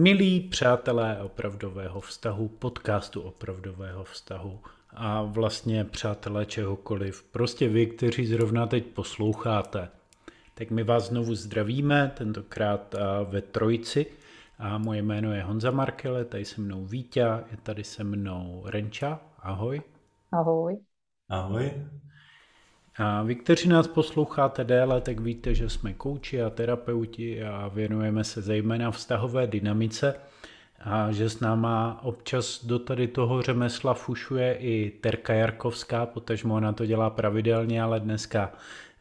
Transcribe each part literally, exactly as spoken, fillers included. Milí přátelé opravdového vztahu, podcastu opravdového vztahu a vlastně přátelé čehokoliv, prostě vy, kteří zrovna teď posloucháte, tak my vás znovu zdravíme, tentokrát ve trojici. A moje jméno je Honza Markele, tady se mnou Víťa, je tady se mnou Renča, ahoj. Ahoj. Ahoj. A vy, kteří nás posloucháte déle, tak víte, že jsme kouči a terapeuti a věnujeme se zejména vztahové dynamice a že s náma občas do tady toho řemesla fušuje i Terka Jarkovská, protože ona to dělá pravidelně, ale dneska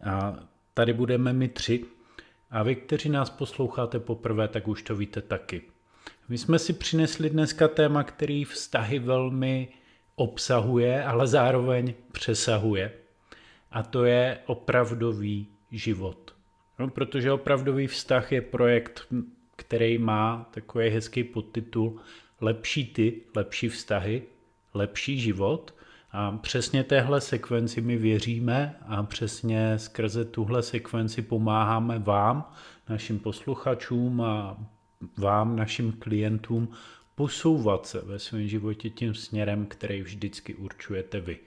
a tady budeme my tři. A vy, kteří nás posloucháte poprvé, tak už to víte taky. My jsme si přinesli dneska téma, který vztahy velmi obsahuje, ale zároveň přesahuje. A to je opravdový život. No, protože opravdový vztah je projekt, který má takový hezký podtitul Lepší ty, lepší vztahy, lepší život. A přesně téhle sekvenci my věříme a přesně skrze tuhle sekvenci pomáháme vám, našim posluchačům a vám, našim klientům, posouvat se ve svém životě tím směrem, který vždycky určujete vy.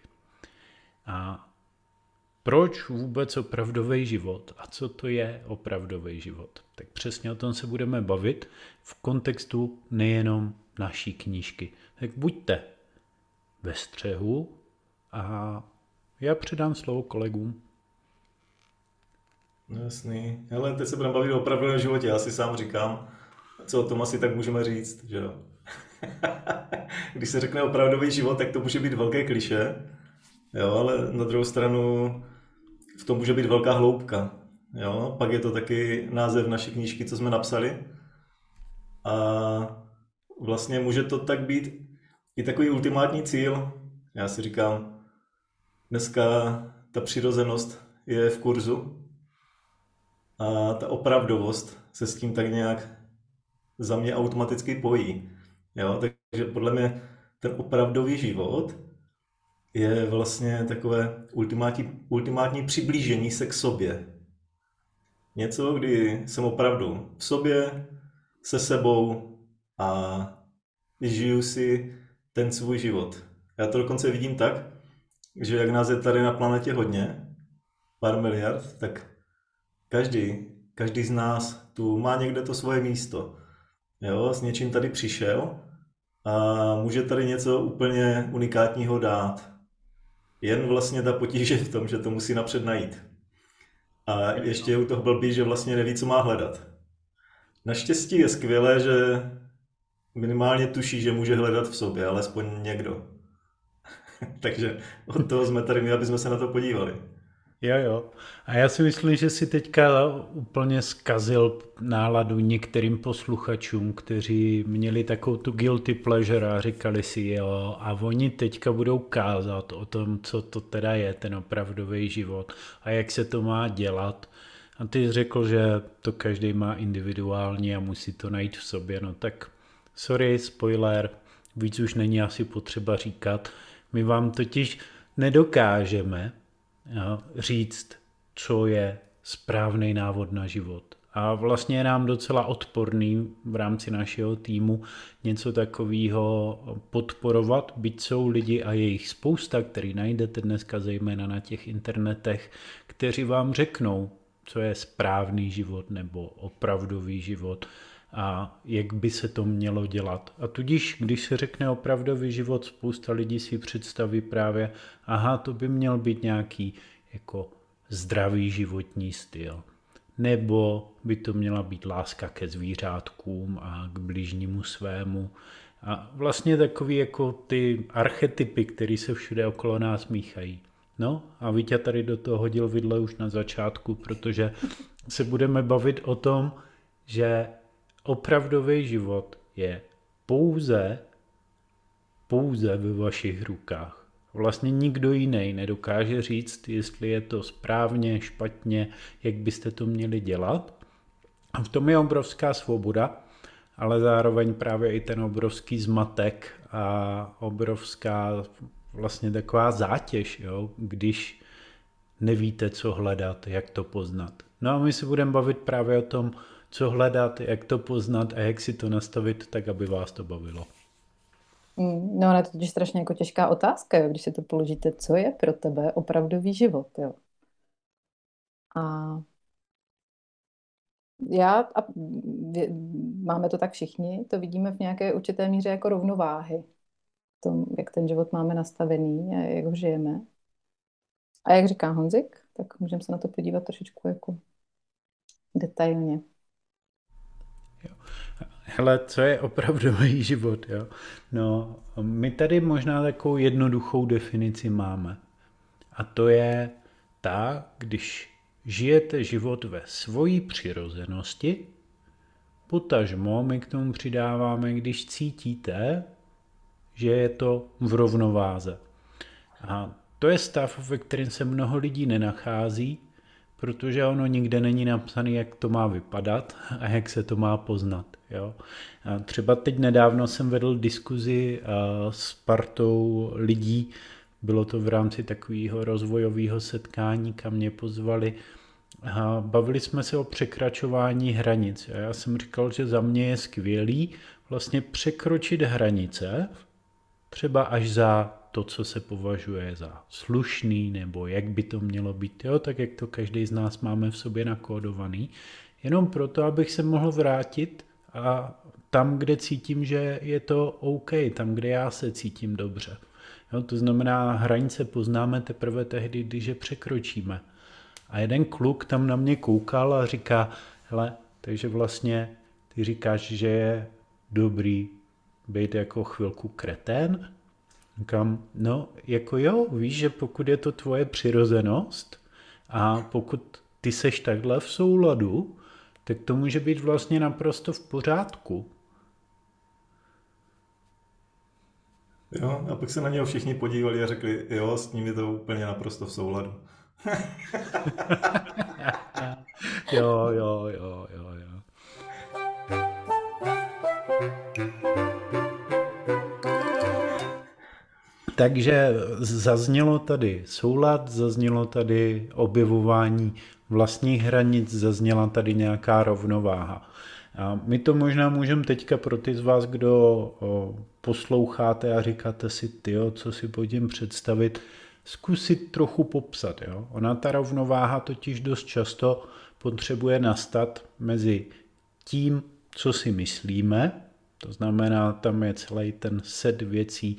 A proč vůbec opravdový život a co to je opravdový život? Tak přesně o tom se budeme bavit v kontextu nejenom naší knížky. Tak buďte ve střehu a já předám slovo kolegům. No jasný. Hele, teď se budeme bavit o opravdovém životě, já si sám říkám, co o tom asi tak můžeme říct, že jo. Když se řekne opravdový život, tak to může být velké klišé, jo, ale na druhou stranu v tom může být velká hloubka, jo. Pak je to taky název naší knížky, co jsme napsali a vlastně může to tak být i takový ultimátní cíl. Já si říkám, dneska ta přirozenost je v kurzu a ta opravdovost se s tím tak nějak za mě automaticky pojí. Jo? Takže podle mě ten opravdový život je vlastně takové ultimátní, ultimátní přiblížení se k sobě. Něco, kdy jsem opravdu v sobě, se sebou a žiju si ten svůj život. Já to dokonce vidím tak, že jak nás je tady na planetě hodně, pár miliard, tak každý, každý z nás tu má někde to svoje místo. Jo, s něčím tady přišel a může tady něco úplně unikátního dát. Jen vlastně ta potíž je v tom, že to musí napřed najít. A ještě je u toho blbý, že vlastně neví, co má hledat. Naštěstí je skvělé, že minimálně tuší, že může hledat v sobě, alespoň někdo. Takže od toho jsme tady my, aby jsme se na to podívali. Jo, jo. A já si myslím, že si teďka úplně zkazil náladu některým posluchačům, kteří měli takovou tu guilty pleasure a říkali si jo, a oni teďka budou kázat o tom, co to teda je ten opravdový život a jak se to má dělat. A ty řekl, že to každý má individuálně a musí to najít v sobě, no tak sorry, spoiler, víc už není asi potřeba říkat. My vám totiž nedokážeme říct, co je správný návod na život. A vlastně je nám docela odporný v rámci našeho týmu něco takového podporovat, byť jsou lidi a jejich spousta, který najdete dneska zejména na těch internetech, kteří vám řeknou, co je správný život nebo opravdový život a jak by se to mělo dělat. A tudíž, když se řekne opravdový život, spousta lidí si představí právě, aha, to by měl být nějaký jako zdravý životní styl. Nebo by to měla být láska ke zvířátkům a k bližnímu svému. A vlastně takový jako ty archetypy, které se všude okolo nás míchají. No a Víťa tady do toho hodil vidle už na začátku, protože se budeme bavit o tom, že opravdový život je pouze, pouze ve vašich rukách. Vlastně nikdo jiný nedokáže říct, jestli je to správně, špatně, jak byste to měli dělat. A v tom je obrovská svoboda, ale zároveň právě i ten obrovský zmatek a obrovská vlastně taková zátěž, jo, když nevíte, co hledat, jak to poznat. No a my se budeme bavit právě o tom, co hledat, jak to poznat a jak si to nastavit tak, aby vás to bavilo. No, ale to je strašně jako těžká otázka, jo, když si to položíte, co je pro tebe opravdový život. Jo. A já, a vě, máme to tak všichni, to vidíme v nějaké určité míře jako rovnováhy. V tom, jak ten život máme nastavený a jak ho žijeme. A jak říká Honzik, tak můžeme se na to podívat trošičku jako detailně. Jo. Hele, co je opravdový život, jo? No, my tady možná takovou jednoduchou definici máme. A to je ta, když žijete život ve svojí přirozenosti, potažmo my k tomu přidáváme, když cítíte, že je to v rovnováze. A to je stav, ve kterém se mnoho lidí nenachází, protože ono nikde není napsané, jak to má vypadat a jak se to má poznat. Jo? A třeba teď nedávno jsem vedl diskuzi s partou lidí, bylo to v rámci takového rozvojového setkání, kam mě pozvali. A bavili jsme se o překračování hranic. A já jsem říkal, že za mě je skvělý vlastně překročit hranice, třeba až za to, co se považuje za slušný, nebo jak by to mělo být, jo? Tak jak to každý z nás máme v sobě nakódovaný, jenom proto, abych se mohl vrátit a tam, kde cítím, že je to OK, tam, kde já se cítím dobře. Jo? To znamená, hranice poznáme teprve tehdy, když je překročíme. A jeden kluk tam na mě koukal a říká, hele, takže vlastně ty říkáš, že je dobrý být jako chvilku kretén. Říkám, no jako jo, víš, že pokud je to tvoje přirozenost a pokud ty seš takhle v souladu, tak to může být vlastně naprosto v pořádku. Jo, a pak se na něho všichni podívali a řekli, jo, s ním je to úplně naprosto v souladu. jo, jo, jo, jo, jo. Takže zaznělo tady soulad, zaznělo tady objevování vlastních hranic, zazněla tady nějaká rovnováha. A my to možná můžeme teďka pro ty z vás, kdo o, posloucháte a říkáte si, tyjo, co si pojďme představit, zkusit trochu popsat. Jo? Ona ta rovnováha totiž dost často potřebuje nastat mezi tím, co si myslíme, to znamená, tam je celý ten set věcí,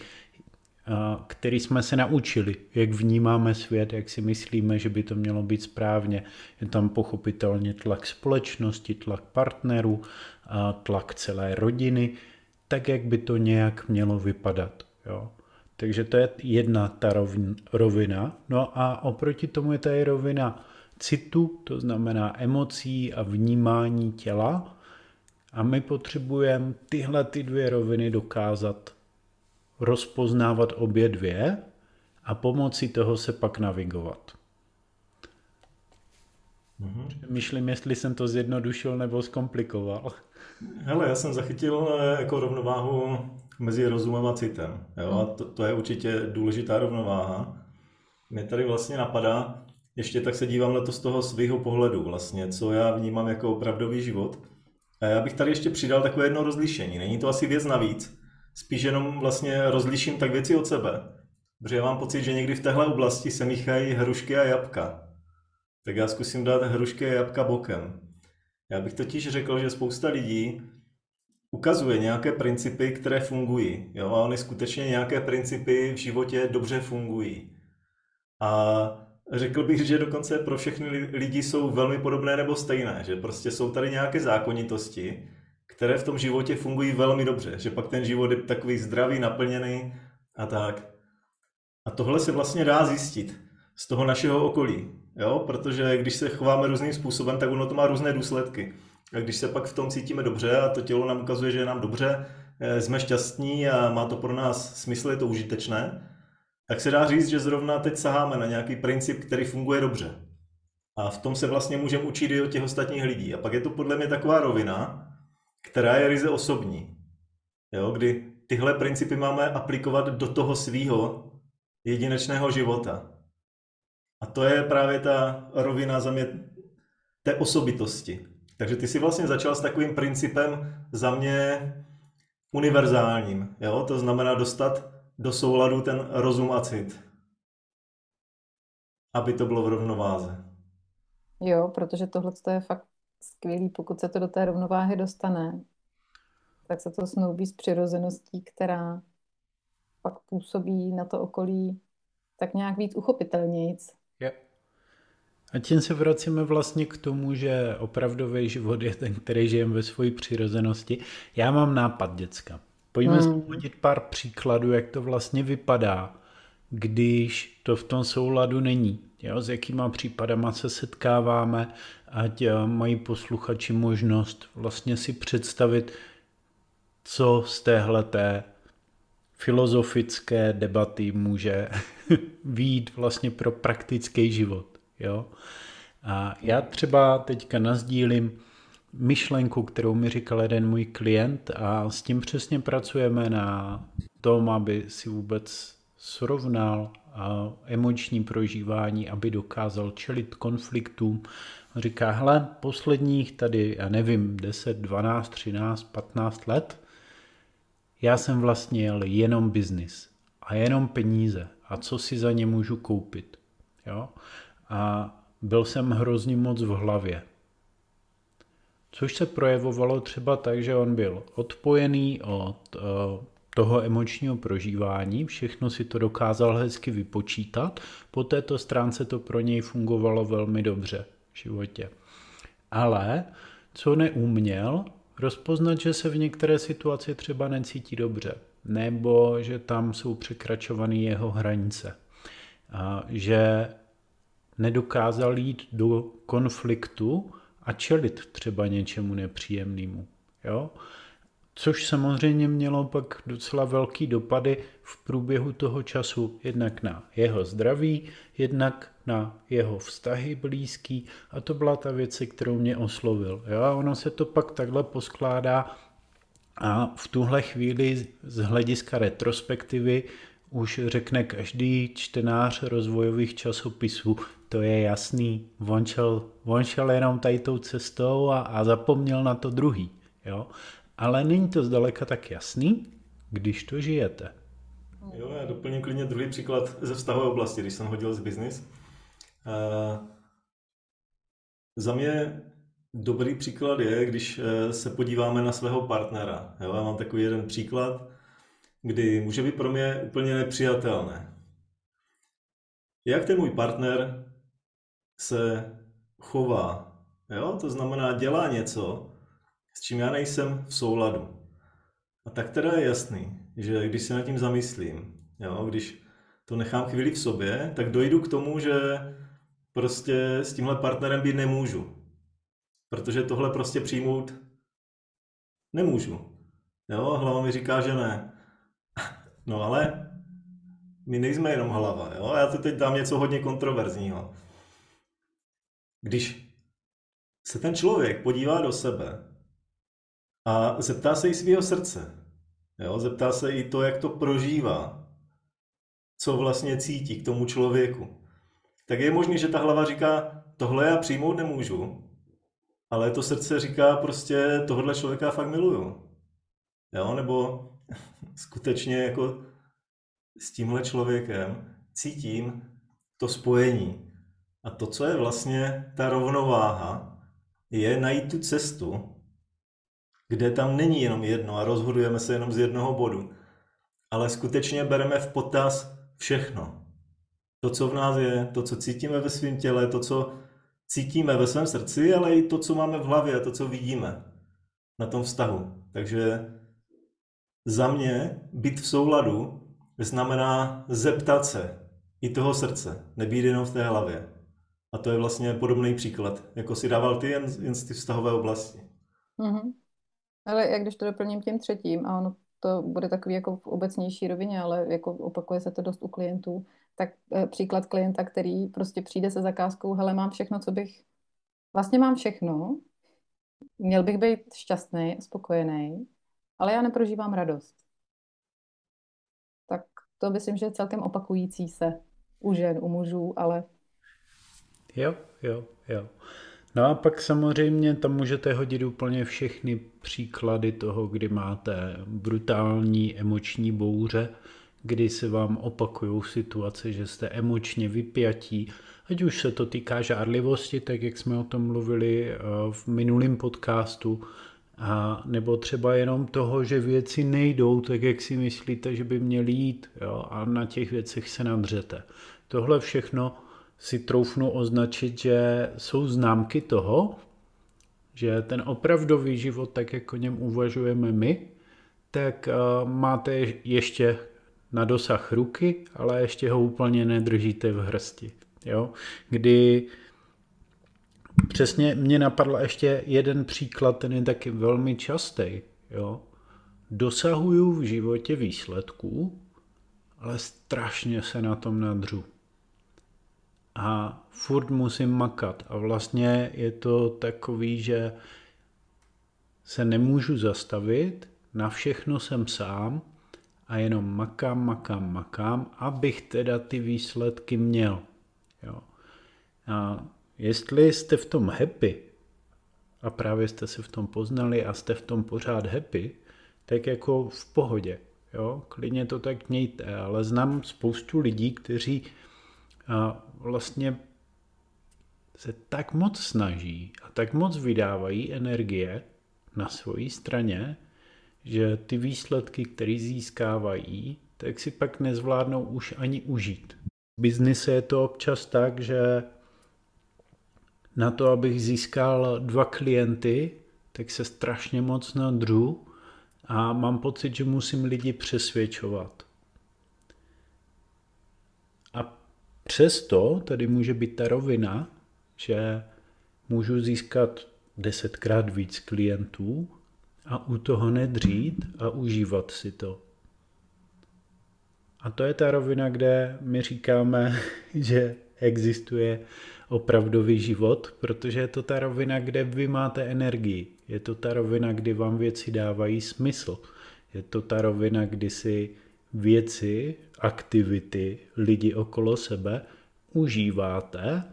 který jsme se naučili, jak vnímáme svět, jak si myslíme, že by to mělo být správně. Je tam pochopitelně tlak společnosti, tlak partnerů, tlak celé rodiny, tak jak by to nějak mělo vypadat. Jo? Takže to je jedna ta rovina. No a oproti tomu je tady rovina citu, to znamená emocí a vnímání těla. A my potřebujeme tyhle ty dvě roviny dokázat rozpoznávat obě dvě a pomocí toho se pak navigovat. Mm-hmm. Myslím, jestli jsem to zjednodušil nebo zkomplikoval. Hele, já jsem zachytil jako rovnováhu mezi rozumem a citem. Jo? A to, to je určitě důležitá rovnováha. Mě tady vlastně napadá, ještě tak se dívám na to z toho svého pohledu vlastně, co já vnímám jako opravdový život. A já bych tady ještě přidal takové jedno rozlišení. Není to asi věc navíc. Spíš jenom vlastně rozliším tak věci od sebe. Protože já mám pocit, že někdy v téhle oblasti se míchají hrušky a jablka. Tak já zkusím dát hrušky a jablka bokem. Já bych totiž řekl, že spousta lidí ukazuje nějaké principy, které fungují. Jo? A ony skutečně nějaké principy v životě dobře fungují. A řekl bych, že dokonce pro všechny lidi jsou velmi podobné nebo stejné. Že prostě jsou tady nějaké zákonitosti, které v tom životě fungují velmi dobře, že pak ten život je takový zdravý, naplněný a tak. A tohle se vlastně dá zjistit z toho našeho okolí, jo? Protože když se chováme různým způsobem, tak ono to má různé důsledky. A když se pak v tom cítíme dobře a to tělo nám ukazuje, že je nám dobře, jsme šťastní a má to pro nás smysl, je to užitečné, tak se dá říct, že zrovna teď saháme na nějaký princip, který funguje dobře. A v tom se vlastně můžeme učit i od těch ostatních lidí. A pak je to podle mě taková rovina, která je ryze osobní, jo? Kdy tyhle principy máme aplikovat do toho svýho jedinečného života. A to je právě ta rovina za mě té osobitosti. Takže ty jsi vlastně začal s takovým principem za mě univerzálním, jo? To znamená dostat do souladu ten rozum a cit, aby to bylo v rovnováze. Jo, protože tohle je fakt skvělý, pokud se to do té rovnováhy dostane, tak se to snoubí s přirozeností, která pak působí na to okolí tak nějak víc uchopitelnějc. Jo. A tím se vracíme vlastně k tomu, že opravdový život je ten, který žijeme ve své přirozenosti. Já mám nápad, děcka. Pojďme hmm. si hodit pár příkladů, jak to vlastně vypadá, když to v tom souladu není. Jo, s jakýma případama se setkáváme, ať mají posluchači možnost vlastně si představit, co z téhleté filozofické debaty může vyjít vlastně pro praktický život. Jo? A já třeba teďka nasdílím myšlenku, kterou mi říkal jeden můj klient, a s tím přesně pracujeme na tom, aby si vůbec srovnal emoční prožívání, aby dokázal čelit konfliktům. Říká, hele, posledních tady, já nevím, deset, dvanáct, třináct, patnáct let, já jsem vlastně jel jenom biznis a jenom peníze a co si za ně můžu koupit. Jo? A byl jsem hrozně moc v hlavě. Což se projevovalo třeba tak, že on byl odpojený od toho emočního prožívání, všechno si to dokázal hezky vypočítat, po této stránce to pro něj fungovalo velmi dobře v životě. Ale co neuměl, rozpoznat, že se v některé situaci třeba necítí dobře, nebo že tam jsou překračované jeho hranice, a že nedokázal jít do konfliktu a čelit třeba něčemu nepříjemnému. Jo? Což samozřejmě mělo pak docela velký dopady v průběhu toho času, jednak na jeho zdraví, jednak na jeho vztahy blízký, a to byla ta věc, kterou mě oslovil. Jo? A ono se to pak takhle poskládá a v tuhle chvíli z hlediska retrospektivy už řekne každý čtenář rozvojových časopisů, to je jasný, on šel, on šel jenom tady tou cestou a, a zapomněl na to druhý. Jo? Ale není to zdaleka tak jasný, když to žijete. Jo, já doplním klidně druhý příklad ze vztahové oblasti, když jsem hodil z biznis. Uh, za mě dobrý příklad je, když se podíváme na svého partnera. Jo, já mám takový jeden příklad, kdy může být pro mě úplně nepřijatelné. Jak ten můj partner se chová, jo? To znamená dělá něco, s čím já nejsem v souladu. A tak teda je jasný, že když se nad tím zamyslím, jo, když to nechám chvíli v sobě, tak dojdu k tomu, že prostě s tímhle partnerem být nemůžu. Protože tohle prostě přijmout nemůžu. Jo, hlava mi říká, že ne. No ale my nejsme jenom hlava. Jo? Já to teď dám něco hodně kontroverzního. Když se ten člověk podívá do sebe a zeptá se i svého srdce. Jo? Zeptá se i to, jak to prožívá. Co vlastně cítí k tomu člověku. Tak je možný, že ta hlava říká, tohle já přijmout nemůžu, ale to srdce říká prostě, tohle člověka fakt miluju. Jo? Nebo skutečně jako s tímhle člověkem cítím to spojení. A to, co je vlastně ta rovnováha, je najít tu cestu, kde tam není jenom jedno a rozhodujeme se jenom z jednoho bodu. Ale skutečně bereme v potaz všechno. To, co v nás je, to, co cítíme ve svém těle, to, co cítíme ve svém srdci, ale i to, co máme v hlavě, to, co vidíme na tom vztahu. Takže za mě být v souladu znamená zeptat se i toho srdce, nebýt jenom v té hlavě. A to je vlastně podobný příklad, jako si dával ty jen, jen z ty vztahové oblasti. Mm-hmm. Ale jak když to doplním tím třetím, a ono to bude takový jako v obecnější rovině, ale jako opakuje se to dost u klientů, tak příklad klienta, který prostě přijde se zakázkou, hele, mám všechno, co bych, vlastně mám všechno, měl bych být šťastný, spokojený, ale já neprožívám radost. Tak to myslím, že je celkem opakující se u žen, u mužů, ale... Jo, jo, jo. No a pak samozřejmě tam můžete hodit úplně všechny příklady toho, kdy máte brutální emoční bouře, kdy se vám opakujou situace, že jste emočně vypjatí, ať už se to týká žárlivosti, tak jak jsme o tom mluvili v minulém podcastu, a nebo třeba jenom toho, že věci nejdou tak, jak si myslíte, že by měly jít, jo, a na těch věcech se nadřete. Tohle všechno si troufnu označit, že jsou známky toho, že ten opravdový život, tak jak o něm uvažujeme my, tak máte ještě na dosah ruky, ale ještě ho úplně nedržíte v hrsti. Jo? Kdy přesně mě napadl ještě jeden příklad, ten je taky velmi častý. Jo? Dosahuju v životě výsledků, ale strašně se na tom nadřu. A furt musím makat. A vlastně je to takový, že se nemůžu zastavit, na všechno jsem sám a jenom makám, makám, makám, abych teda ty výsledky měl. Jo. A jestli jste v tom happy a právě jste se v tom poznali a jste v tom pořád happy, tak jako v pohodě. Jo. Klidně to tak mějte, ale znám spoustu lidí, kteří a vlastně se tak moc snaží a tak moc vydávají energie na své straně, že ty výsledky, které získávají, tak si pak nezvládnou už ani užít. V biznise je to občas tak, že na to, abych získal dva klienty, tak se strašně moc nadřu a mám pocit, že musím lidi přesvědčovat. Přesto tady může být ta rovina, že můžu získat desetkrát víc klientů a u toho nedřít a užívat si to. A to je ta rovina, kde my říkáme, že existuje opravdový život, protože je to ta rovina, kde vy máte energii. Je to ta rovina, kdy vám věci dávají smysl. Je to ta rovina, kdy si věci, aktivity, lidi okolo sebe užíváte,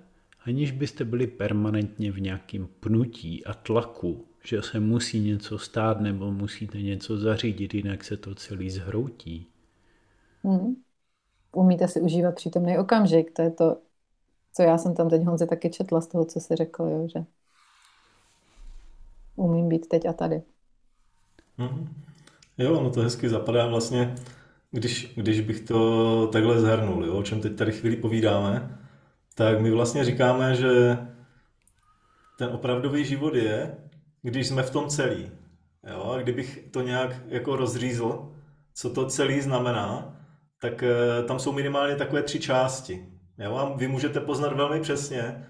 aniž byste byli permanentně v nějakém pnutí a tlaku, že se musí něco stát nebo musíte něco zařídit, jinak se to celý zhroutí. Hmm. Umíte si užívat přítomný okamžik, to je to, co já jsem tam teď, Honzi, taky četla z toho, co jsi řekl, jo, že umím být teď a tady. Hmm. Jo, ono to hezky zapadá vlastně, když, když bych to takhle zhrnul, jo, o čem teď tady chvíli povídáme, tak my vlastně říkáme, že ten opravdový život je, když jsme v tom celý. Jo, a kdybych to nějak jako rozřízl, co to celý znamená, tak tam jsou minimálně takové tři části. Jo, a vy můžete poznat velmi přesně,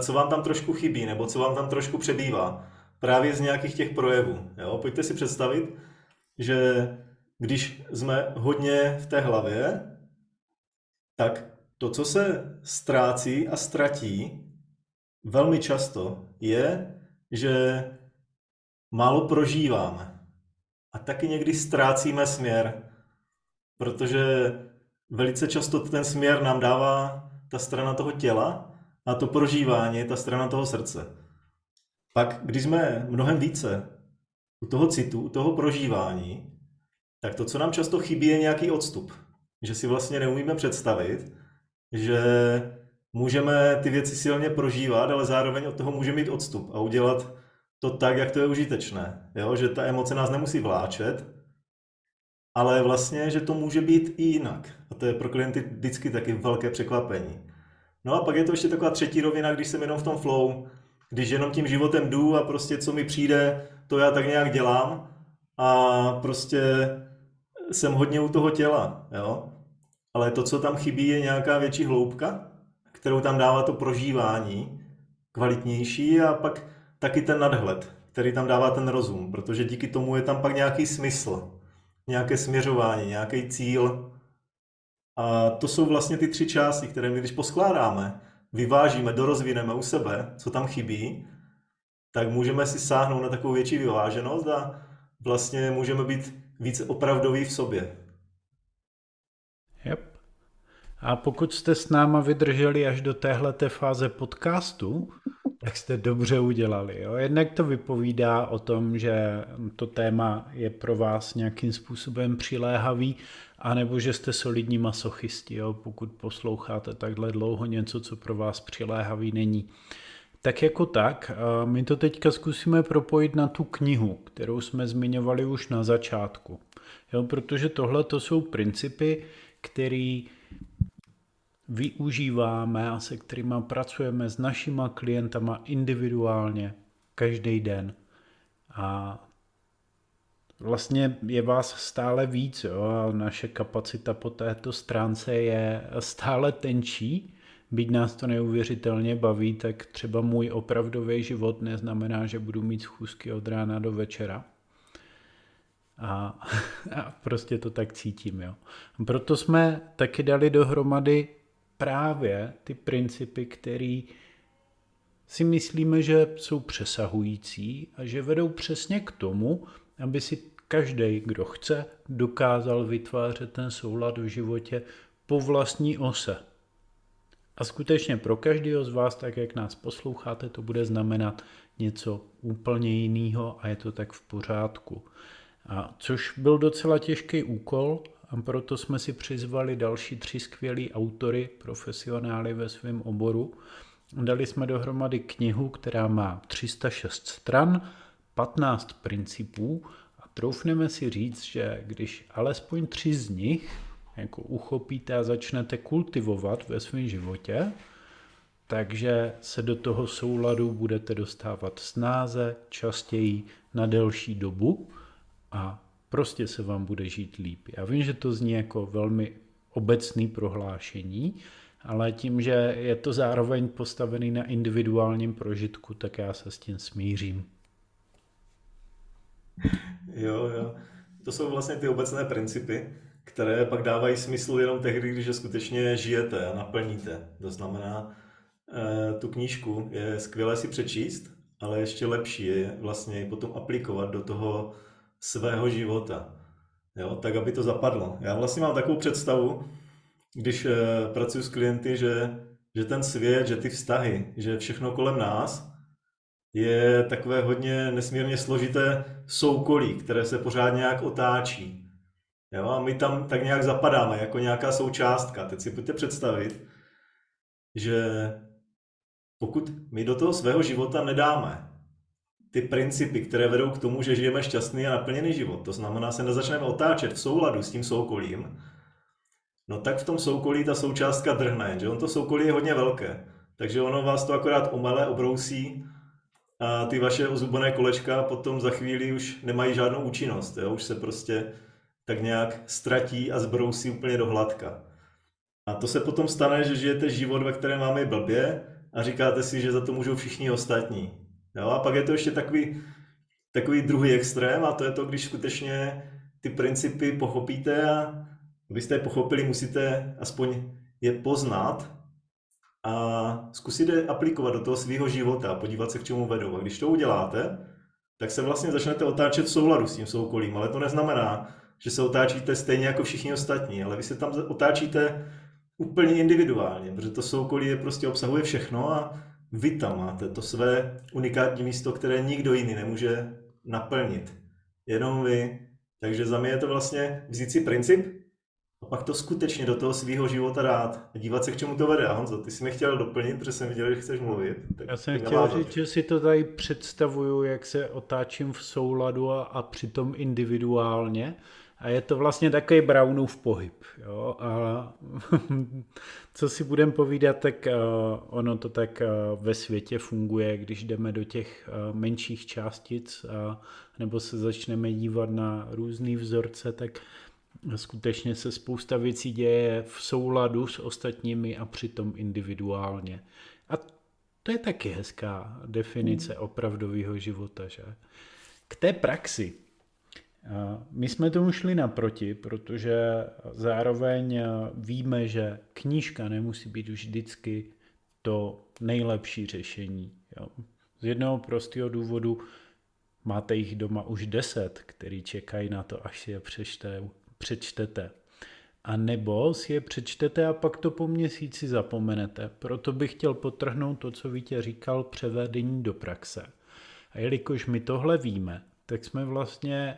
co vám tam trošku chybí, nebo co vám tam trošku přebývá. Právě z nějakých těch projevů. Jo, pojďte si představit, že když jsme hodně v té hlavě, tak to, co se ztrácí a ztratí velmi často, je, že málo prožíváme. A taky někdy ztrácíme směr, protože velice často ten směr nám dává ta strana toho těla a to prožívání je ta strana toho srdce. Pak, když jsme mnohem více u toho citu, u toho prožívání, tak to, co nám často chybí, je nějaký odstup. Že si vlastně neumíme představit, že můžeme ty věci silně prožívat, ale zároveň od toho můžeme mít odstup a udělat to tak, jak to je užitečné. Jo? Že ta emoce nás nemusí vláčet, ale vlastně, že to může být i jinak. A to je pro klienty vždycky taky velké překvapení. No a pak je to ještě taková třetí rovina, když jsem jenom v tom flow, když jenom tím životem jdu a prostě co mi přijde, to já tak nějak dělám a prostě jsem hodně u toho těla, jo. Ale to, co tam chybí, je nějaká větší hloubka, kterou tam dává to prožívání, kvalitnější a pak taky ten nadhled, který tam dává ten rozum, protože díky tomu je tam pak nějaký smysl, nějaké směřování, nějaký cíl. A to jsou vlastně ty tři části, které my když poskládáme, vyvážíme, dorozvineme u sebe, co tam chybí, tak můžeme si sáhnout na takovou větší vyváženost a vlastně můžeme být více opravdoví v sobě. Yep. A pokud jste s náma vydrželi až do téhleté fáze podcastu, Tak jste dobře udělali. Jo? Jednak to vypovídá o tom, že to téma je pro vás nějakým způsobem přiléhavý, anebo že jste solidní masochisti, jo? Pokud posloucháte takhle dlouho něco, co pro vás přiléhavý není. Tak jako tak, my to teďka zkusíme propojit na tu knihu, kterou jsme zmiňovali už na začátku. Jo? Protože tohle to jsou principy, které využíváme a se kterými pracujeme s našima klientama individuálně každý den. A vlastně je vás stále víc, jo? A naše kapacita po této stránce je stále tenčí. Byť nás to neuvěřitelně baví, tak třeba můj opravdový život neznamená, že budu mít schůzky od rána do večera. A, a prostě to tak cítím. Jo? Proto jsme taky dali dohromady právě ty principy, které si myslíme, že jsou přesahující a že vedou přesně k tomu, aby si každý, kdo chce, dokázal vytvářet ten soulad v životě po vlastní ose. A skutečně pro každého z vás, tak jak nás posloucháte, to bude znamenat něco úplně jiného a je to tak v pořádku. A což byl docela těžký úkol, a proto jsme si přizvali další tři skvělý autory, profesionály ve svém oboru. Dali jsme dohromady knihu, která má tři sta šest stran, patnáct principů a troufneme si říct, že když alespoň tři z nich jako uchopíte a začnete kultivovat ve svém životě, takže se do toho souladu budete dostávat snáze, častěji, na delší dobu a prostě se vám bude žít líp. Já vím, že to zní jako velmi obecné prohlášení, ale tím, že je to zároveň postavený na individuálním prožitku, tak já se s tím smířím. Jo, jo. To jsou vlastně ty obecné principy, které pak dávají smysl jenom tehdy, když je skutečně žijete a naplníte. To znamená, tu knížku je skvělé si přečíst, ale ještě lepší je vlastně potom aplikovat do toho svého života, jo, tak aby to zapadlo. Já vlastně mám takovou představu, když pracuji s klienty, že, že ten svět, že ty vztahy, že všechno kolem nás je takové hodně nesmírně složité soukolí, které se pořád nějak otáčí. Jo, a my tam tak nějak zapadáme, jako nějaká součástka. Teď si pojďte představit, že pokud my do toho svého života nedáme ty principy, které vedou k tomu, že žijeme šťastný a naplněný život, to znamená, se nezačneme otáčet v souladu s tím soukolím, no tak v tom soukolí ta součástka drhne, že on to soukolí je hodně velké, takže ono vás to akorát omele, obrousí a ty vaše ozubené kolečka potom za chvíli už nemají žádnou účinnost, jo? Už se prostě tak nějak ztratí a zbrousí úplně do hladka. A to se potom stane, že žijete život, ve kterém máme blbě a říkáte si, že za to můžou všichni ostatní. Jo? A pak je to ještě takový, takový druhý extrém a to je to, když skutečně ty principy pochopíte a abyste je pochopili, musíte aspoň je poznat a zkusit je aplikovat do toho svého života a podívat se, k čemu vedou. A když to uděláte, tak se vlastně začnete otáčet v souladu s tím soukolím, ale to neznamená, že se otáčíte stejně jako všichni ostatní, ale vy se tam otáčíte úplně individuálně, protože to soukolí je prostě obsahuje všechno a vy tam máte to své unikátní místo, které nikdo jiný nemůže naplnit. Jenom vy. Takže za mě je to vlastně vzít si princip a pak to skutečně do toho svého života dát a dívat se, k čemu to vede. A Honzo, ty jsi mě chtěl doplnit, protože jsem viděl, že chceš mluvit. Tak já jsem chtěl říct, že si to tady představuju, jak se otáčím v souladu a, a přitom individuálně. A je to vlastně takový Brownův pohyb. Jo? A co si budeme povídat, tak ono to tak ve světě funguje, když jdeme do těch menších částic a, nebo se začneme dívat na různý vzorce, tak skutečně se spousta věcí děje v souladu s ostatními a přitom individuálně. A to je taky hezká definice opravdového života, že? K té praxi. My jsme tomu šli naproti, protože zároveň víme, že knížka nemusí být vždycky to nejlepší řešení. Jo. Z jednoho prostého důvodu máte jich doma už deset, který čekají na to, až si je přečtete. A nebo si je přečtete a pak to po měsíci zapomenete. Proto bych chtěl podtrhnout to, co Vítě říkal, převedení do praxe. A jelikož my tohle víme, tak jsme vlastně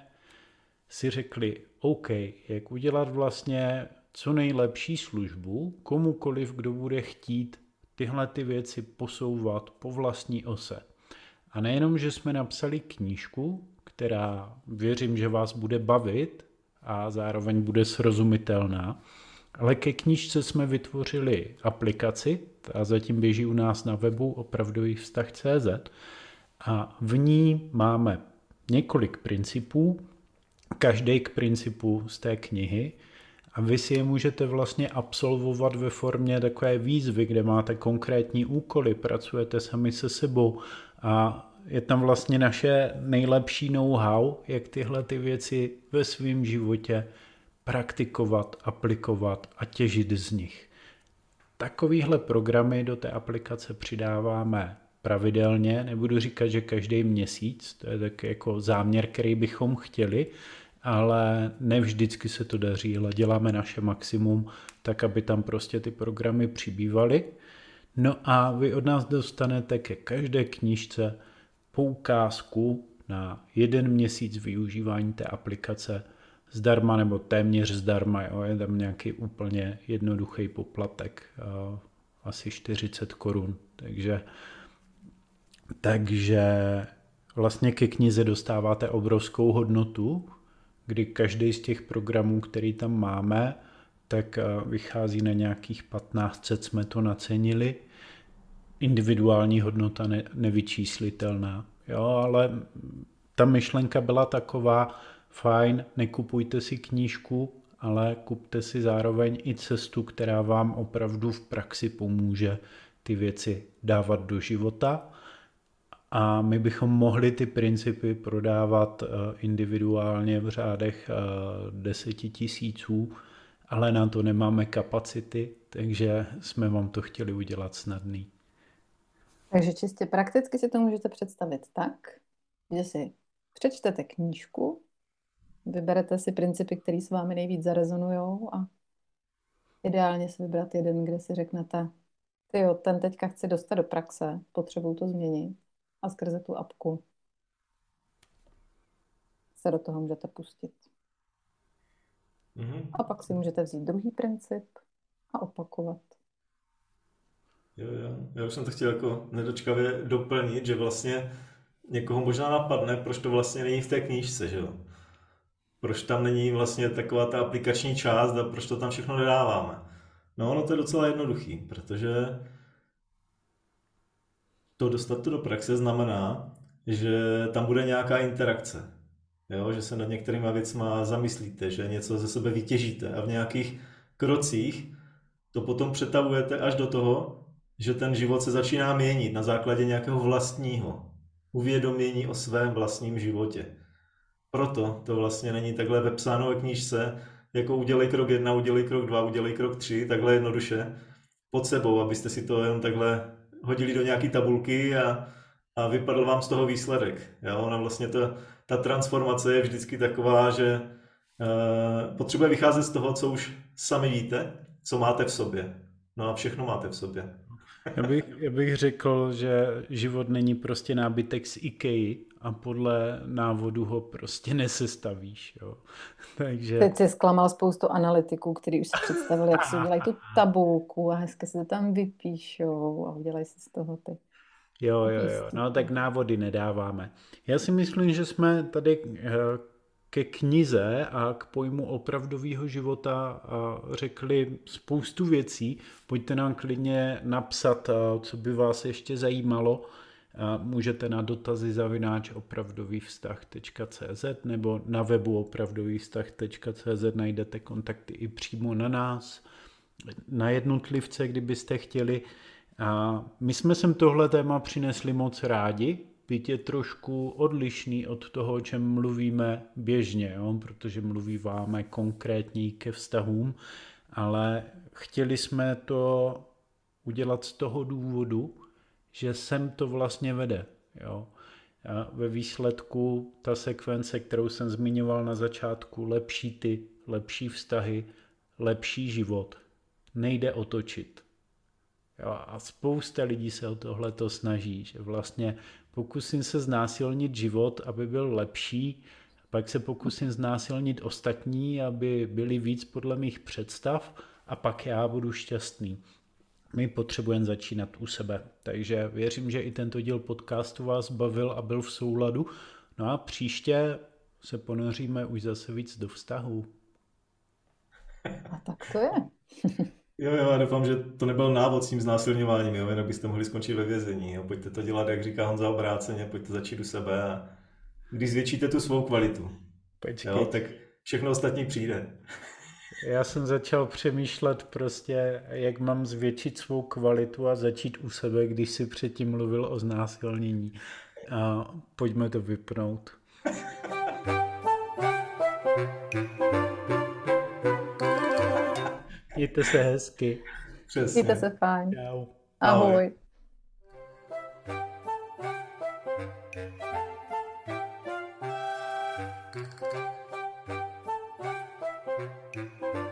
si řekli, OK, jak udělat vlastně co nejlepší službu komukoliv, kdo bude chtít tyhle ty věci posouvat po vlastní ose. A nejenom, že jsme napsali knížku, která věřím, že vás bude bavit a zároveň bude srozumitelná, ale ke knížce jsme vytvořili aplikaci, ta zatím běží u nás na webu opravdový vztah tečka cé zet a v ní máme několik principů, každý k principu z té knihy, a vy si je můžete vlastně absolvovat ve formě takové výzvy, kde máte konkrétní úkoly, pracujete sami se sebou a je tam vlastně naše nejlepší know-how, jak tyhle ty věci ve svém životě praktikovat, aplikovat a těžit z nich. Takovýhle programy do té aplikace přidáváme pravidelně, nebudu říkat, že každý měsíc, to je tak jako záměr, který bychom chtěli, ale ne vždycky se to daří, ale děláme naše maximum, tak aby tam prostě ty programy přibývaly. No a vy od nás dostanete ke každé knížce poukázku na jeden měsíc využívání té aplikace zdarma nebo téměř zdarma, jo? Je tam nějaký úplně jednoduchý poplatek, asi čtyřicet korun, takže, takže vlastně ke knize dostáváte obrovskou hodnotu, kdy každý z těch programů, který tam máme, tak vychází na nějakých patnáct set, jsme to nacenili. Individuální hodnota ne, nevyčíslitelná. Jo, ale ta myšlenka byla taková, fajn, nekupujte si knížku, ale kupte si zároveň i cestu, která vám opravdu v praxi pomůže ty věci dávat do života. A my bychom mohli ty principy prodávat individuálně v řádech deseti tisíců, ale na to nemáme kapacity, takže jsme vám to chtěli udělat snadný. Takže čistě prakticky si to můžete představit tak, že si přečtete knížku, vyberete si principy, které s vámi nejvíc zarezonujou a ideálně si vybrat jeden, kde si řeknete, tyjo, ten teďka chci dostat do praxe, potřebuju to změnit. A skrze tu apku se do toho můžete pustit. Mm-hmm. A pak si můžete vzít druhý princip a opakovat. Jo, jo. Já už jsem to chtěl jako nedočkavě doplnit, že vlastně někoho možná napadne, proč to vlastně není v té knížce, že jo? Proč tam není vlastně taková ta aplikační část a proč to tam všechno nedáváme. No, ono to je docela jednoduchý, protože to dostat to do praxe znamená, že tam bude nějaká interakce, jo? Že se nad některýma věcma zamyslíte, že něco ze sebe vytěžíte a v nějakých krocích to potom přetavujete až do toho, že ten život se začíná měnit na základě nějakého vlastního uvědomění o svém vlastním životě. Proto to vlastně není takhle vepsáno ve knížce, jako udělej krok jedna, udělej krok dva, udělej krok tři, takhle jednoduše pod sebou, abyste si to jenom takhle hodili do nějaké tabulky a, a vypadl vám z toho výsledek. Jo? Ona vlastně ta, ta transformace je vždycky taková, že e, potřebuje vycházet z toho, co už sami víte, co máte v sobě. No a všechno máte v sobě. Já bych, já bych řekl, že život není prostě nábytek z IKEA a podle návodu ho prostě nesestavíš. Jo? Takže... Teď jsi zklamal spoustu analytiků, kteří už si představili, jak si udělají tu tabulku a hezky se to tam vypíšou a udělají si z toho ty. Jo, jo, jo. No tak návody nedáváme. Já si myslím, že jsme tady ke knize a k pojmu opravdového života řekli spoustu věcí. Pojďte nám klidně napsat, co by vás ještě zajímalo. Můžete na dotazy zavináč opravdový vztah tečka cé zet nebo na webu opravdový vztah tečka cé zet najdete kontakty i přímo na nás, na jednotlivce, kdybyste chtěli. A my jsme sem tohle téma přinesli moc rádi, byť je trošku odlišný od toho, o čem mluvíme běžně, jo? Protože mluvíváme konkrétně ke vztahům, ale chtěli jsme to udělat z toho důvodu, že sem to vlastně vede. Jo. A ve výsledku ta sekvence, kterou jsem zmiňoval na začátku, lepší ty, lepší vztahy, lepší život. Nejde otočit. Jo, a spousta lidí se o tohleto snaží, že vlastně pokusím se znásilnit život, aby byl lepší, pak se pokusím znásilnit ostatní, aby byli víc podle mých představ a pak já budu šťastný. My potřebujeme začínat u sebe. Takže věřím, že i tento díl podcastu vás bavil a byl v souladu. No a příště se ponoříme už zase víc do vztahu. A tak to je. Jo, jo, já doufám, že to nebyl návod s tím znásilňováním, jo, jinak byste mohli skončit ve vězení. Jo. Pojďte to dělat, jak říká Honza, obráceně, pojďte začít u sebe a když zvětšíte tu svou kvalitu, jo, tak všechno ostatní přijde. Já jsem začal přemýšlet prostě, jak mám zvětšit svou kvalitu a začít u sebe, když si předtím mluvil o znásilnění. A pojďme to vypnout. Mějte se hezky. Přesně. Mějte se fajn. Ahoj. Ahoj. Thank you.